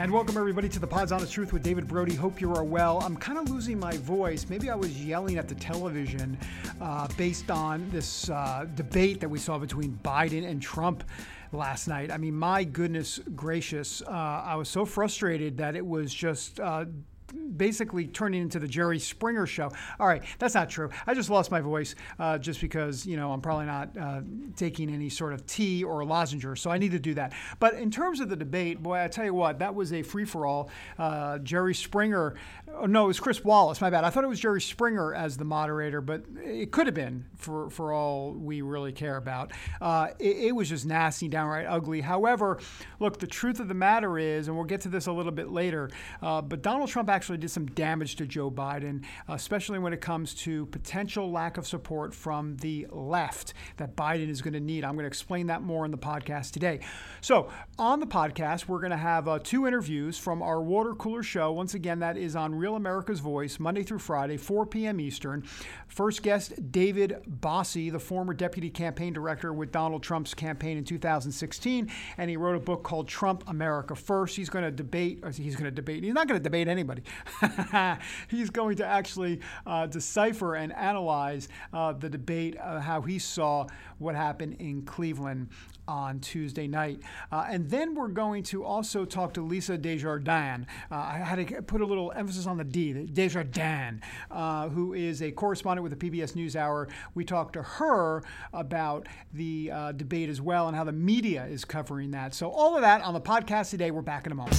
And welcome, everybody, to the Pod's Honest Truth with David Brody. Hope you are well. I'm kind of losing my voice. Maybe I was yelling at the television based on this debate that we saw between Biden and Trump last night. I mean, my goodness gracious. I was so frustrated that it was just basically turning into the Jerry Springer show. All right, that's not true. I just lost my voice just because, you know, I'm probably not taking any sort of tea or lozenge, so I need to do that. But in terms of the debate, boy, I tell you what, that was a free-for-all. Jerry Springer, no, it was Chris Wallace, my bad. I thought it was Jerry Springer as the moderator, but it could have been for all we really care about. It was just nasty, downright ugly. However, look, the truth of the matter is, and we'll get to this a little bit later, but Donald Trump actually did some damage to Joe Biden, especially when it comes to potential lack of support from the left that Biden is going to need. I'm going to explain that more in the podcast today. So on the podcast, we're going to have two interviews from our water cooler show. Once again, that is on Real America's Voice, Monday through Friday, 4 p.m. Eastern. First guest, David Bossie, the former deputy campaign director with Donald Trump's campaign in 2016. And he wrote a book called Trump America First. He's not going to debate anybody. He's going to actually decipher and analyze the debate, how he saw what happened in Cleveland on Tuesday night. And then we're going to also talk to Lisa Desjardins. I had to put a little emphasis on the D, Desjardins, who is a correspondent with the PBS NewsHour. We talked to her about the debate as well and how the media is covering that. So all of that on the podcast today. We're back in a moment.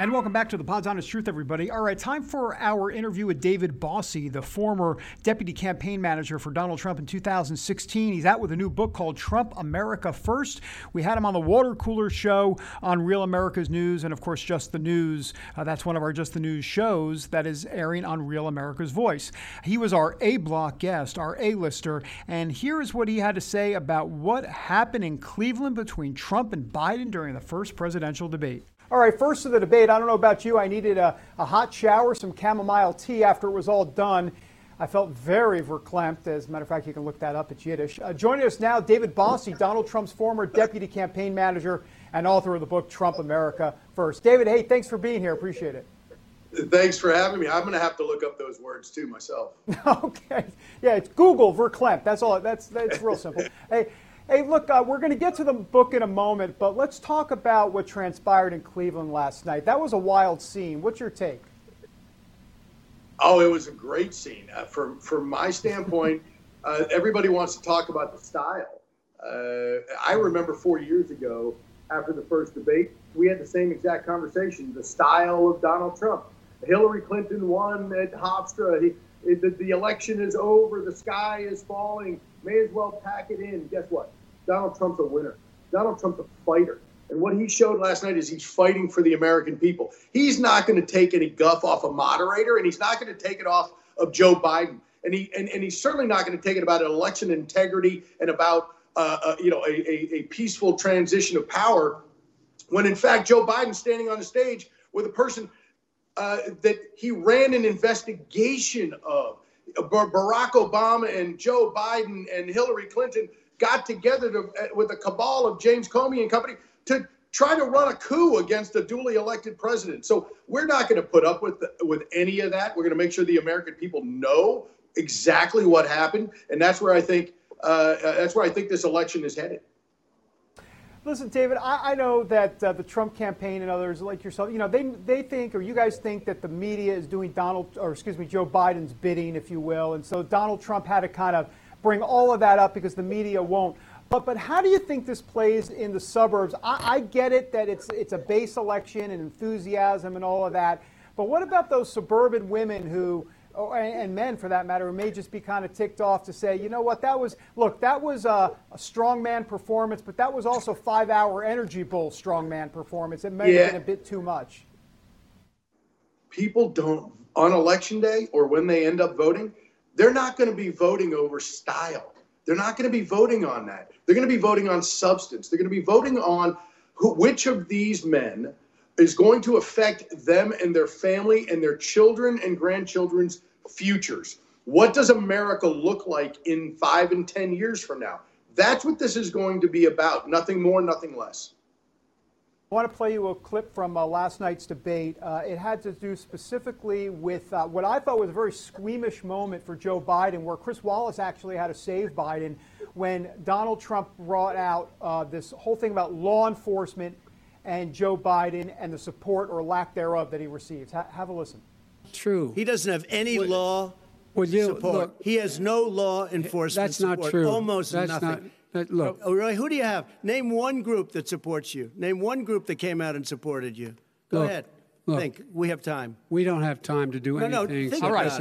And welcome back to the Pod's Honest Truth, everybody. All right, time for our interview with David Bossie, the former deputy campaign manager for Donald Trump in 2016. He's out with a new book called Trump America First. We had him on the Water Cooler Show on Real America's News and, of course, Just the News. That's one of our Just the News shows that is airing on Real America's Voice. He was our A-block guest, our A-lister, and here is what he had to say about what happened in Cleveland between Trump and Biden during the first presidential debate. All right, first of the debate, I don't know about you, I needed a hot shower, some chamomile tea after it was all done. I felt very verklempt. As a matter of fact, you can look that up, it's Yiddish. Joining us now, David Bossie, Donald Trump's former deputy campaign manager and author of the book, Trump America First. David, hey, thanks for being here, appreciate it. Thanks for having me. I'm going to have to look up those words too myself. Okay, yeah, it's Google verklempt, that's all, that's real simple. Hey, look, we're going to get to the book in a moment, but let's talk about what transpired in Cleveland last night. That was a wild scene. What's your take? Oh, it was a great scene. From my standpoint, everybody wants to talk about the style. I remember 4 years ago, after the first debate, we had the same exact conversation, the style of Donald Trump. Hillary Clinton won at Hofstra. The election is over. The sky is falling. May as well pack it in. Guess what? Donald Trump's a winner. Donald Trump's a fighter. And what he showed last night is he's fighting for the American people. He's not going to take any guff off a moderator, and he's not going to take it off of Joe Biden. And he's certainly not going to take it about election integrity and about a peaceful transition of power when, in fact, Joe Biden's standing on the stage with a person that he ran an investigation of. Barack Obama and Joe Biden and Hillary Clinton got together with a cabal of James Comey and company to try to run a coup against a duly elected president. So we're not going to put up with any of that. We're going to make sure the American people know exactly what happened, and that's where I think this election is headed. Listen, David, I know that the Trump campaign and others like yourself, you know, they think, or you guys think, that the media is doing Joe Biden's bidding, if you will. And so Donald Trump had to kind of bring all of that up because the media won't. But how do you think this plays in the suburbs? I get it that it's a base election and enthusiasm and all of that. But what about those suburban women who, and men for that matter, who may just be kind of ticked off to say, you know what, that was a strongman performance, but that was also 5-hour Energy Bowl strongman performance. It may have been a bit too much. People don't, on election day or when they end up voting, they're not going to be voting over style. They're not going to be voting on that. They're going to be voting on substance. They're going to be voting on which of these men is going to affect them and their family and their children and grandchildren's futures. What does America look like in 5 and 10 years from now? That's what this is going to be about. Nothing more, nothing less. I want to play you a clip from last night's debate. It had to do specifically with what I thought was a very squeamish moment for Joe Biden, where Chris Wallace actually had to save Biden when Donald Trump brought out this whole thing about law enforcement and Joe Biden and the support or lack thereof that he receives. Have a listen. True. He doesn't have any law support. Look, he has no law enforcement support. That's not true. Almost that's nothing. Look, really, who do you have? Name one group that supports you. Name one group that came out and supported you. Go ahead. Think. We have time. We don't have time to do anything. All right.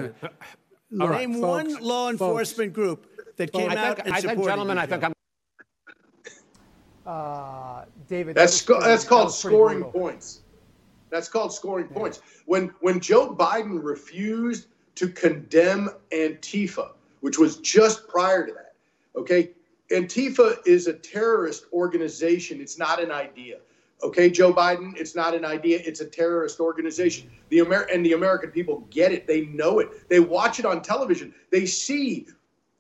Name one law enforcement group that came out and supported you. Gentlemen, I think I'm... David... That's called scoring points. That's called scoring points. When Joe Biden refused to condemn Antifa, which was just prior to that, okay... Antifa is a terrorist organization. It's not an idea. Okay, Joe Biden, it's not an idea. It's a terrorist organization. The American people get it. They know it. They watch it on television. They see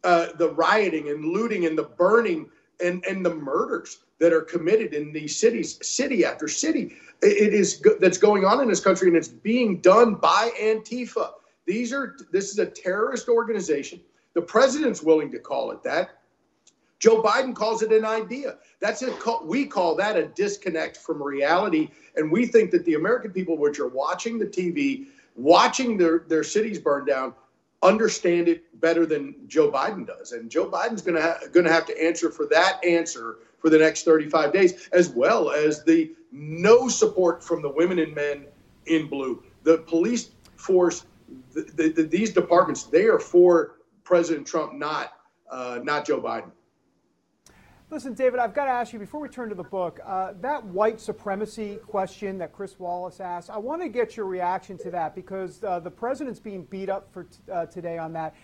the rioting and looting and the burning and the murders that are committed in these cities, city after city. That's going on in this country, and it's being done by Antifa. This is a terrorist organization. The president's willing to call it that. Joe Biden calls it an idea. We call that a disconnect from reality. And we think that the American people, which are watching the TV, watching their cities burn down, understand it better than Joe Biden does. And Joe Biden's going to have to answer for that answer for the next 35 days, as well as the no support from the women and men in blue. The police force, these departments, they are for President Trump, not Joe Biden. Listen, David, I've got to ask you, before we turn to the book, that white supremacy question that Chris Wallace asked, I want to get your reaction to that, because the president's being beat up for today on that.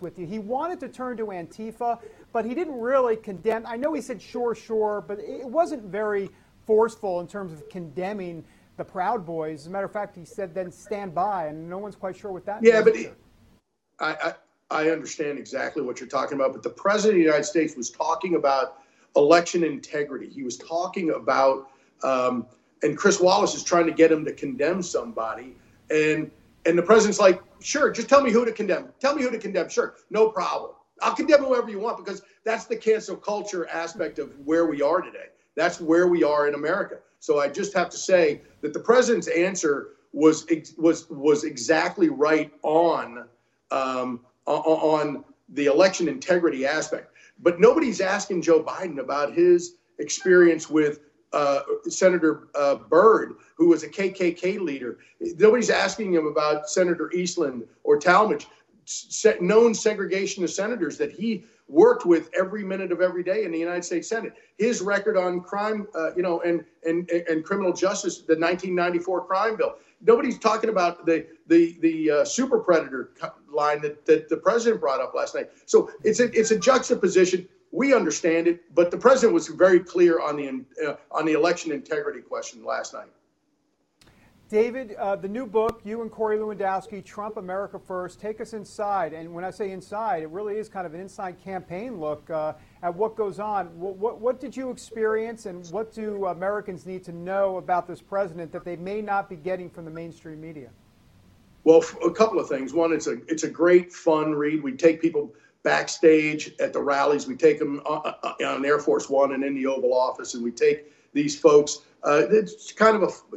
With you. He wanted to turn to Antifa, but he didn't really condemn. I know he said, sure, sure, but it wasn't very forceful in terms of condemning the Proud Boys. As a matter of fact, he said, then stand by, and no one's quite sure what that means. Yeah, but I understand exactly what you're talking about, but the president of the United States was talking about election integrity. He was talking about, and Chris Wallace is trying to get him to condemn somebody. And the president's like, sure, just tell me who to condemn. Tell me who to condemn. Sure, no problem. I'll condemn whoever you want, because that's the cancel culture aspect of where we are today. That's where we are in America. So I just have to say that the president's answer was exactly right on the election integrity aspect. But nobody's asking Joe Biden about his experience with Senator Byrd, who was a KKK leader. Nobody's asking him about Senator Eastland or Talmadge, known segregationist senators that he worked with every minute of every day in the United States Senate. His record on crime, and criminal justice, the 1994 crime bill. Nobody's talking about the super predator line that the president brought up last night. So it's a juxtaposition. We understand it, but the president was very clear on the election integrity question last night. David, the new book, you and Corey Lewandowski, Trump America First, take us inside. And when I say inside, it really is kind of an inside campaign look at what goes on. What did you experience, and what do Americans need to know about this president that they may not be getting from the mainstream media? Well, a couple of things. One, it's a great, fun read. We take people backstage at the rallies. We take them on Air Force One and in the Oval Office, and we take these folks. It's kind of a,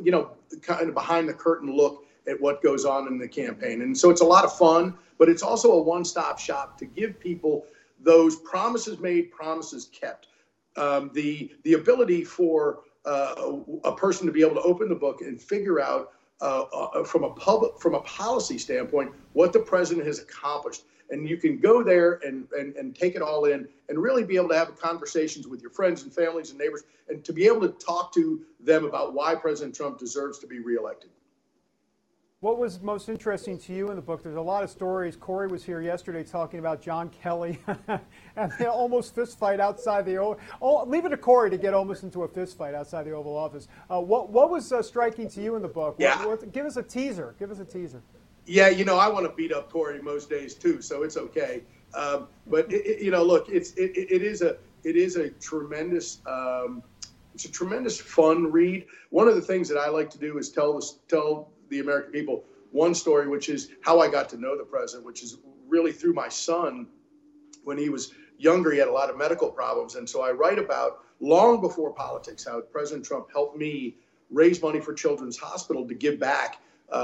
kind of behind the curtain look at what goes on in the campaign. And so it's a lot of fun, but it's also a one-stop shop to give people those promises made, promises kept. The ability for a person to be able to open the book and figure out from a policy standpoint what the president has accomplished. And you can go there and take it all in and really be able to have conversations with your friends and families and neighbors and to be able to talk to them about why President Trump deserves to be reelected. What was most interesting to you in the book? There's a lot of stories. Corey was here yesterday talking about John Kelly and they almost fistfight outside the Oval Office. Oh, leave it to Corey to get almost into a fistfight outside the Oval Office. What was striking to you in the book? Yeah. Give us a teaser. Yeah, you know, I want to beat up Corey most days too, so it's okay. But it's a tremendous fun read. One of the things that I like to do is tell the American people one story, which is how I got to know the president, which is really through my son. When he was younger, he had a lot of medical problems. And so I write about, long before politics, how President Trump helped me raise money for Children's Hospital to give back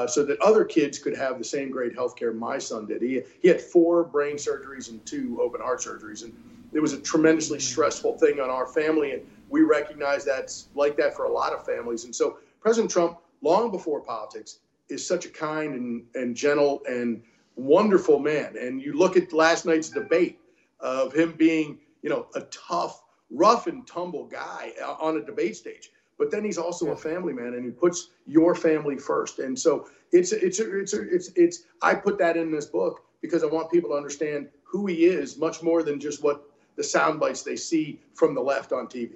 so that other kids could have the same great health care my son did. He had 4 brain surgeries and 2 open heart surgeries. And it was a tremendously stressful thing on our family. And we recognize that's like that for a lot of families. And so President Trump, long before politics, is such a kind and gentle and wonderful man. And you look at last night's debate of him being, you know, a tough, rough and tumble guy on a debate stage. But then he's also a family man, and he puts your family first. And so I put that in this book because I want people to understand who he is much more than just what the sound bites they see from the left on TV.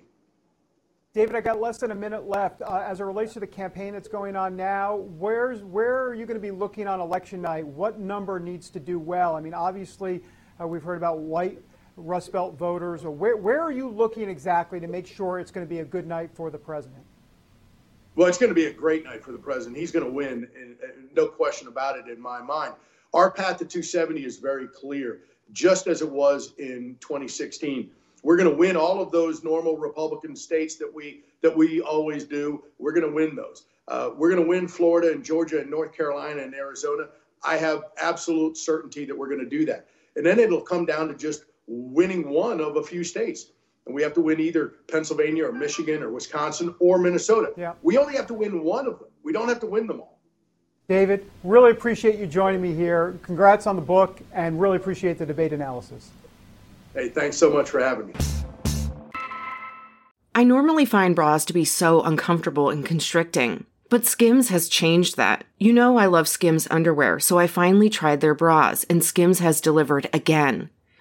David, I got less than a minute left. As it relates to the campaign that's going on now, where are you going to be looking on election night? What number needs to do well? I mean, obviously, we've heard about white Rust Belt voters. Or where are you looking exactly to make sure it's going to be a good night for the president? Well, it's going to be a great night for the president. He's going to win, and no question about it in my mind. Our path to 270 is very clear, just as it was in 2016. We're going to win all of those normal Republican states that we always do. We're going to win those. We're going to win Florida and Georgia and North Carolina and Arizona. I have absolute certainty that we're going to do that. And then it'll come down to just winning one of a few states. And we have to win either Pennsylvania or Michigan or Wisconsin or Minnesota. Yeah. We only have to win one of them. We don't have to win them all. David, really appreciate you joining me here. Congrats on the book and really appreciate the debate analysis. Hey, thanks so much for having me. I normally find bras to be so uncomfortable and constricting, but Skims has changed that. You know I love Skims underwear, so I finally tried their bras, and Skims has delivered again.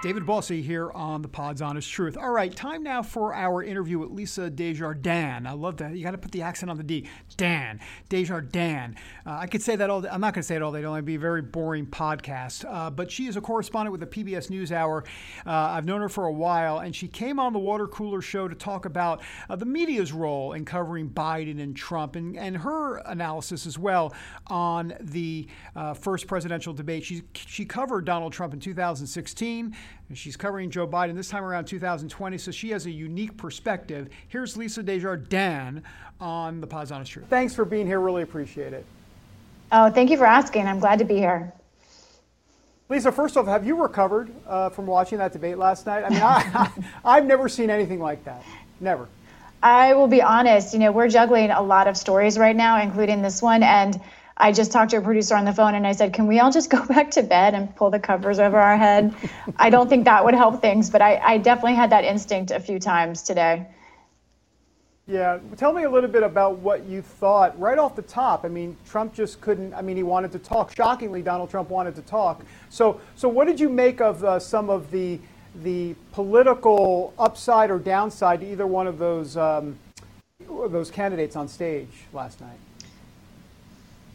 David Bossie here on the Pod's Honest Truth. All right, time now for our interview with Lisa Desjardins. I love that. You got to put the accent on the D. Dan. Desjardins. I could say that all day. I'm not going to say it all day. It'll be a very boring podcast. But she is a correspondent with the PBS NewsHour. I've known her for a while, and she came on the Water Cooler Show to talk about the media's role in covering Biden and Trump and her analysis as well on the first presidential debate. She covered Donald Trump in 2016. She's covering Joe Biden this time around 2020, so she has a unique perspective. Here's Lisa Desjardins on The Pod's Honest Truth. Thanks for being here. Really appreciate it. Oh, thank you for asking. I'm glad to be here. Lisa, first off, have you recovered from watching that debate last night? I mean, I've never seen anything like that. Never. I will be honest. You know, we're juggling a lot of stories right now, including this one, and I just talked to a producer on the phone and I said, can we all just go back to bed and pull the covers over our head? I don't think that would help things, but I definitely had that instinct a few times today. Yeah. Tell me a little bit about what you thought right off the top. I mean, Trump just couldn't. I mean, he wanted to talk. Shockingly, Donald Trump wanted to talk. So what did you make of some of the the political upside or downside to either one of those candidates on stage last night?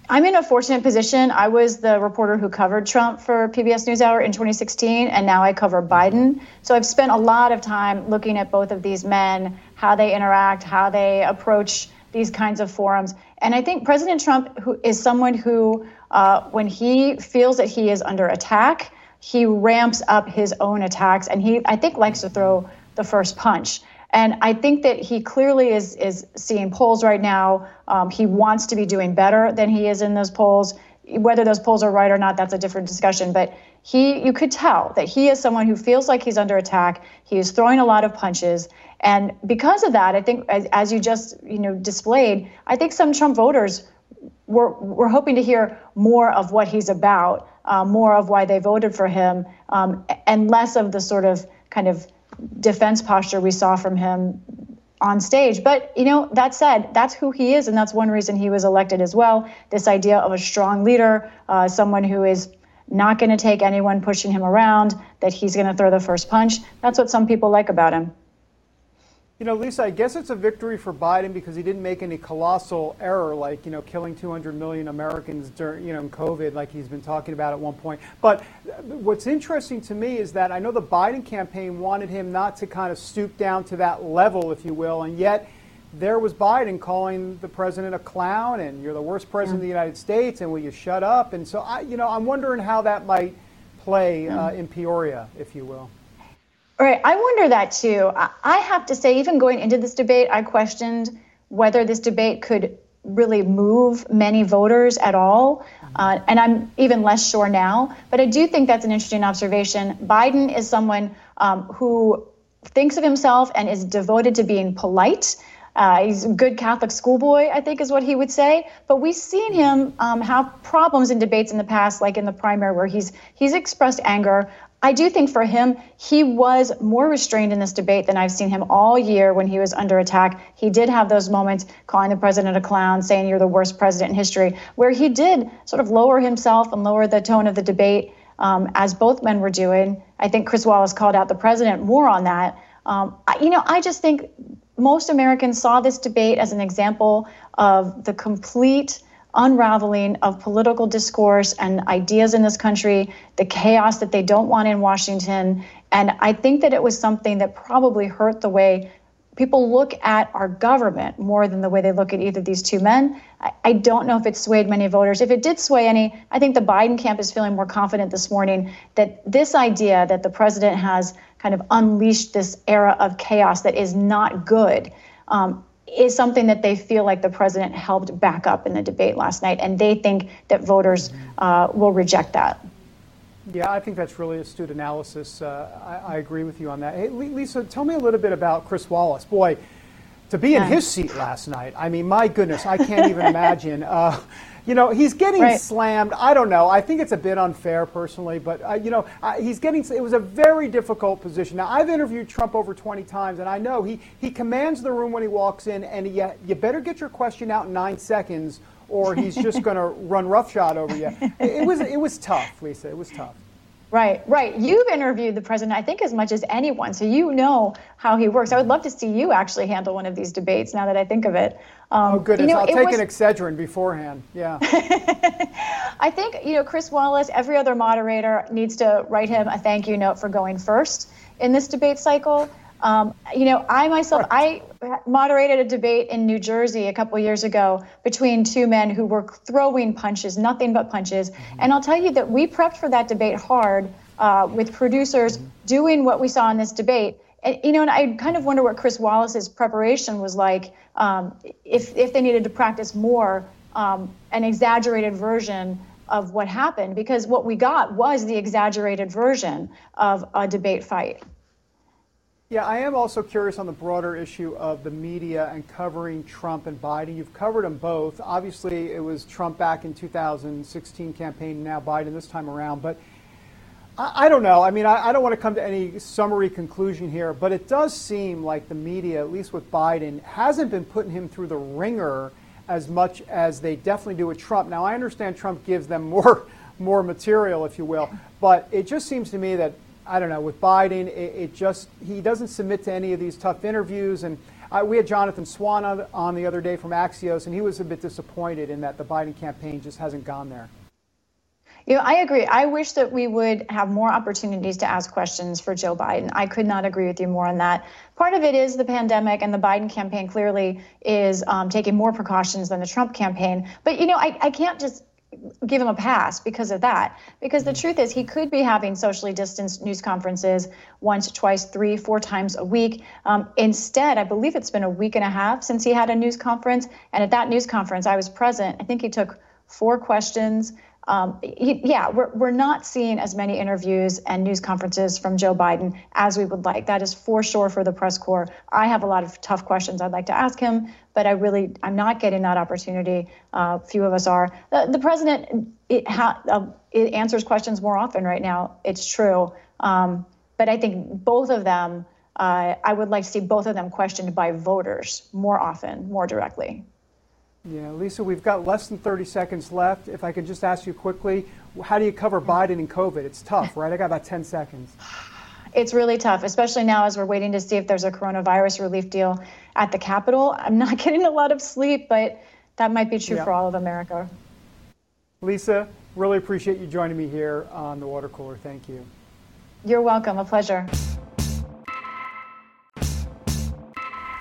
I'm in a fortunate position. I was the reporter who covered Trump for PBS NewsHour in 2016, and now I cover Biden. So I've spent a lot of time looking at both of these men, how they interact, how they approach these kinds of forums. And I think President Trump is someone who, when he feels that he is under attack, he ramps up his own attacks, and he, I think, likes to throw the first punch. And I think that he clearly is seeing polls right now. He wants to be doing better than he is in those polls. Whether those polls are right or not, that's a different discussion. But you could tell that he is someone who feels like he's under attack. He is throwing a lot of punches. And because of that, I think, as you just displayed, I think some Trump voters were hoping to hear more of what he's about, more of why they voted for him, and less of the sort of kind of defense posture we saw from him on stage. But, that said, that's who he is, and that's one reason he was elected as well. This idea of a strong leader, someone who is not going to take anyone pushing him around, that he's going to throw the first punch. That's what some people like about him. Lisa, I guess it's a victory for Biden because he didn't make any colossal error like, killing 200 million Americans during, in COVID, like he's been talking about at one point. But what's interesting to me is that I know the Biden campaign wanted him not to kind of stoop down to that level, if you will, and yet there was Biden calling the president a clown and you're the worst president of the United States and will you shut up? And so, I'm wondering how that might play in Peoria, if you will. All right. I wonder that, too. I have to say, even going into this debate, I questioned whether this debate could really move many voters at all. And I'm even less sure now. But I do think that's an interesting observation. Biden is someone who thinks of himself and is devoted to being polite. He's a good Catholic schoolboy, I think, is what he would say. But we've seen him have problems in debates in the past, like in the primary, where he's expressed anger. I do think for him, he was more restrained in this debate than I've seen him all year when he was under attack. He did have those moments calling the president a clown, saying you're the worst president in history, where he did sort of lower himself and lower the tone of the debate, as both men were doing. I think Chris Wallace called out the president more on that. I just think most Americans saw this debate as an example of the complete unraveling of political discourse and ideas in this country, the chaos that they don't want in Washington. And I think that it was something that probably hurt the way people look at our government more than the way they look at either of these two men. I don't know if it swayed many voters. If it did sway any, I think the Biden camp is feeling more confident this morning that this idea that the president has kind of unleashed this era of chaos that is not good, is something that they feel like the president helped back up in the debate last night, and they think that voters will reject that. Yeah, I think that's really astute analysis. I agree with you on that. Hey, Lisa, tell me a little bit about Chris Wallace. Boy, to be in his seat last night, I mean, my goodness, I can't even imagine. He's getting slammed. I don't know. I think it's a bit unfair personally, but, he's getting, it was a very difficult position. Now, I've interviewed Trump over 20 times, and I know he commands the room when he walks in, and you better get your question out in 9 seconds, or he's just going to run roughshod over you. It was tough, Lisa. It was tough. Right. You've interviewed the president, I think, as much as anyone, so you know how he works. I would love to see you actually handle one of these debates now that I think of it. Goodness. I'll take an Excedrin beforehand. Yeah. I think, Chris Wallace, every other moderator needs to write him a thank you note for going first in this debate cycle. I myself, I moderated a debate in New Jersey a couple years ago between two men who were throwing punches, nothing but punches. Mm-hmm. And I'll tell you that we prepped for that debate hard with producers doing what we saw in this debate. And, and I kind of wonder what Chris Wallace's preparation was like, if they needed to practice more, an exaggerated version of what happened, because what we got was the exaggerated version of a debate fight. Yeah, I am also curious on the broader issue of the media and covering Trump and Biden. You've covered them both. Obviously, it was Trump back in 2016 campaign, now Biden this time around. But I don't know. I mean, I don't want to come to any summary conclusion here, but it does seem like the media, at least with Biden, hasn't been putting him through the ringer as much as they definitely do with Trump. Now, I understand Trump gives them more material, if you will, but it just seems to me that I don't know, with Biden, it just, he doesn't submit to any of these tough interviews. And we had Jonathan Swan on the other day from Axios, and he was a bit disappointed in that the Biden campaign just hasn't gone there. You know, I agree. I wish that we would have more opportunities to ask questions for Joe Biden. I could not agree with you more on that. Part of it is the pandemic, and the Biden campaign clearly is taking more precautions than the Trump campaign. But, you know, I can't just give him a pass because of that, because the truth is he could be having socially distanced news conferences once, twice, three, four times a week. Instead, I believe it's been a week and a half since he had a news conference. And at that news conference, I was present. I think he took 4 questions. We're not seeing as many interviews and news conferences from Joe Biden as we would like. That is for sure for the press corps. I have a lot of tough questions I'd like to ask him, but I'm not getting that opportunity. Few of us are. The president it answers questions more often right now. It's true. But I think both of them, I would like to see both of them questioned by voters more often, more directly. Yeah, Lisa, we've got less than 30 seconds left. If I could just ask you quickly, how do you cover Biden and COVID? It's tough, right? I got about 10 seconds. It's really tough, especially now as we're waiting to see if there's a coronavirus relief deal at the Capitol. I'm not getting a lot of sleep, but that might be true for all of America. Lisa, really appreciate you joining me here on The Water Cooler. Thank you. You're welcome. A pleasure.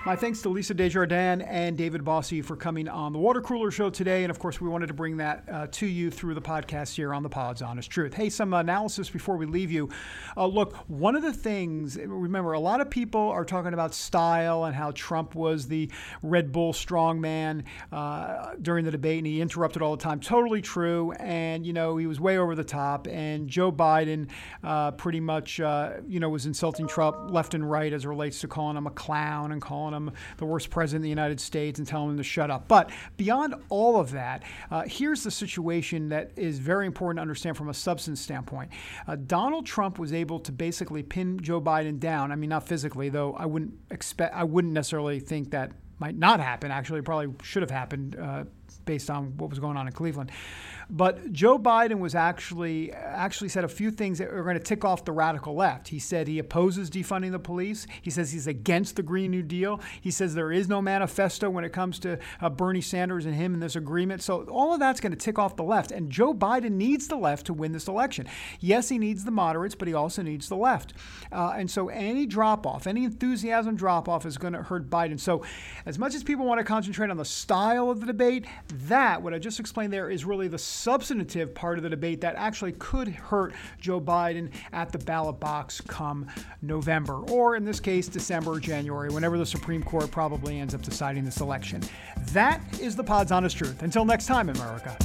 My thanks to Lisa Desjardins and David Bossie for coming on The Water Cooler Show today. And, of course, we wanted to bring that to you through the podcast here on The Pod's Honest Truth. Hey, some analysis before we leave you. Look, one of the things, remember, a lot of people are talking about style and how Trump was the Red Bull strongman during the debate, and he interrupted all the time. Totally true. And, you know, he was way over the top. And Joe Biden pretty much, was insulting Trump left and right as it relates to calling him a clown and calling him the worst president of the United States and telling him to shut up. But beyond all of that, here's the situation that is very important to understand from a substance standpoint. Donald Trump was able to basically pin Joe Biden down. I mean, not physically, though I wouldn't necessarily think that might not happen. Actually, it probably should have happened based on what was going on in Cleveland. But Joe Biden was actually said a few things that are going to tick off the radical left. He said he opposes defunding the police. He says he's against the Green New Deal. He says there is no manifesto when it comes to Bernie Sanders and him in this agreement. So all of that's going to tick off the left. And Joe Biden needs the left to win this election. Yes, he needs the moderates, but he also needs the left. And so any drop-off, any enthusiasm drop-off is going to hurt Biden. So as much as people want to concentrate on the style of the debate, that, what I just explained there, is really the substantive part of the debate that actually could hurt Joe Biden at the ballot box come November, or in this case, December or January, whenever the Supreme Court probably ends up deciding this election. That is the Pod's Honest Truth. Until next time, America.